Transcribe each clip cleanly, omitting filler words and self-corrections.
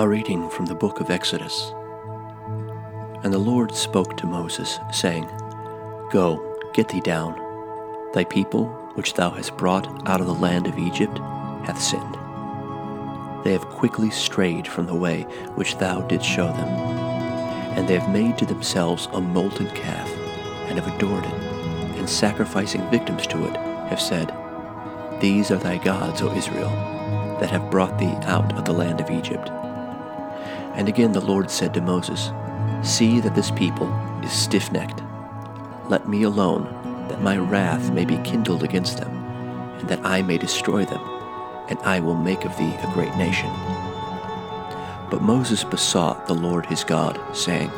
A reading from the book of Exodus. And the Lord spoke to Moses, saying, Go, get thee down. Thy people, which thou hast brought out of the land of Egypt, hath sinned. They have quickly strayed from the way which thou didst show them, and they have made to themselves a molten calf, and have adored it, and sacrificing victims to it, have said, These are thy gods, O Israel, that have brought thee out of the land of Egypt. And again the Lord said to Moses, See that this people is stiff-necked. Let me alone, that my wrath may be kindled against them, and that I may destroy them, and I will make of thee a great nation. But Moses besought the Lord his God, saying,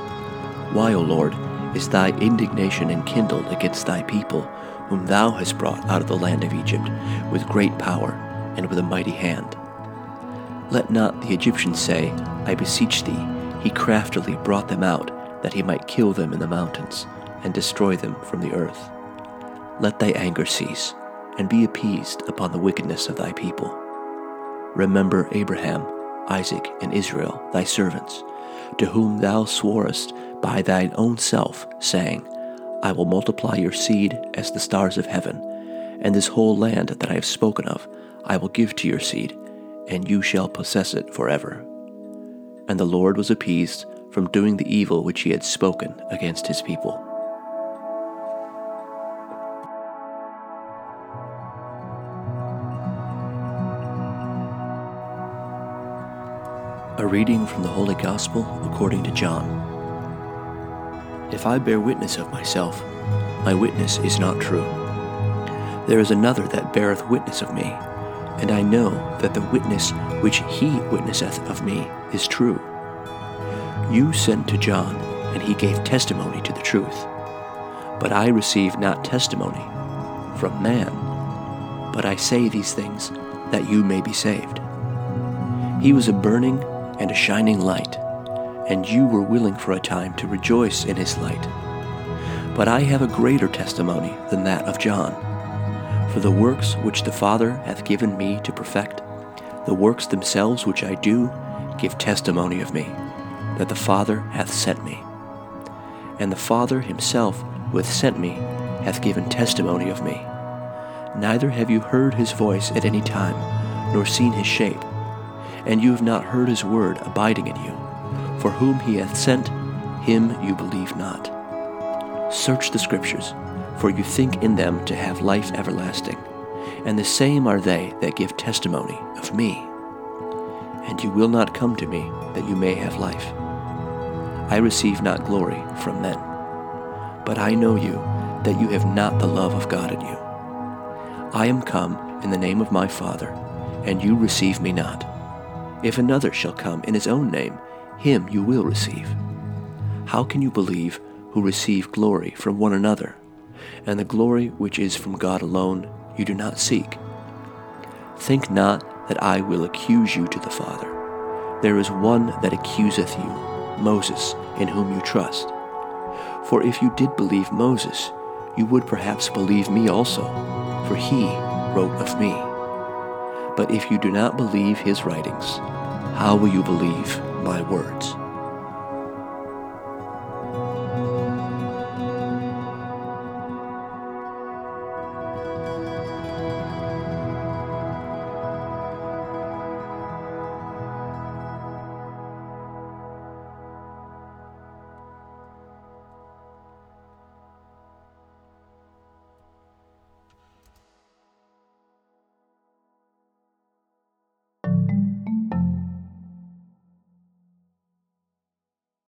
Why, O Lord, is thy indignation enkindled against thy people, whom thou hast brought out of the land of Egypt, with great power and with a mighty hand? Let not the Egyptians say, I beseech thee, he craftily brought them out, that he might kill them in the mountains, and destroy them from the earth. Let thy anger cease, and be appeased upon the wickedness of thy people. Remember Abraham, Isaac, and Israel, thy servants, to whom thou sworest by thine own self, saying, I will multiply your seed as the stars of heaven, and this whole land that I have spoken of I will give to your seed, and you shall possess it forever. And the Lord was appeased from doing the evil which he had spoken against his people. A reading from the Holy Gospel according to John. If I bear witness of myself, my witness is not true. There is another that beareth witness of me, and I know that the witness which he witnesseth of me is true. You sent to John, and he gave testimony to the truth. But I receive not testimony from man, but I say these things that you may be saved. He was a burning and a shining light, and you were willing for a time to rejoice in his light. But I have a greater testimony than that of John. For the works which the Father hath given me to perfect, the works themselves which I do, give testimony of me, that the Father hath sent me. And the Father himself, who hath sent me, hath given testimony of me. Neither have you heard his voice at any time, nor seen his shape, and you have not heard his word abiding in you. For whom he hath sent, him you believe not. Search the Scriptures, for you think in them to have life everlasting, and the same are they that give testimony of me. And you will not come to me, that you may have life. I receive not glory from men, but I know you, that you have not the love of God in you. I am come in the name of my Father, and you receive me not. If another shall come in his own name, him you will receive. How can you believe who receive glory from one another? And the glory which is from God alone you do not seek. Think not that I will accuse you to the Father. There is one that accuseth you, Moses, in whom you trust. For if you did believe Moses, you would perhaps believe me also, for he wrote of me. But if you do not believe his writings, how will you believe my words?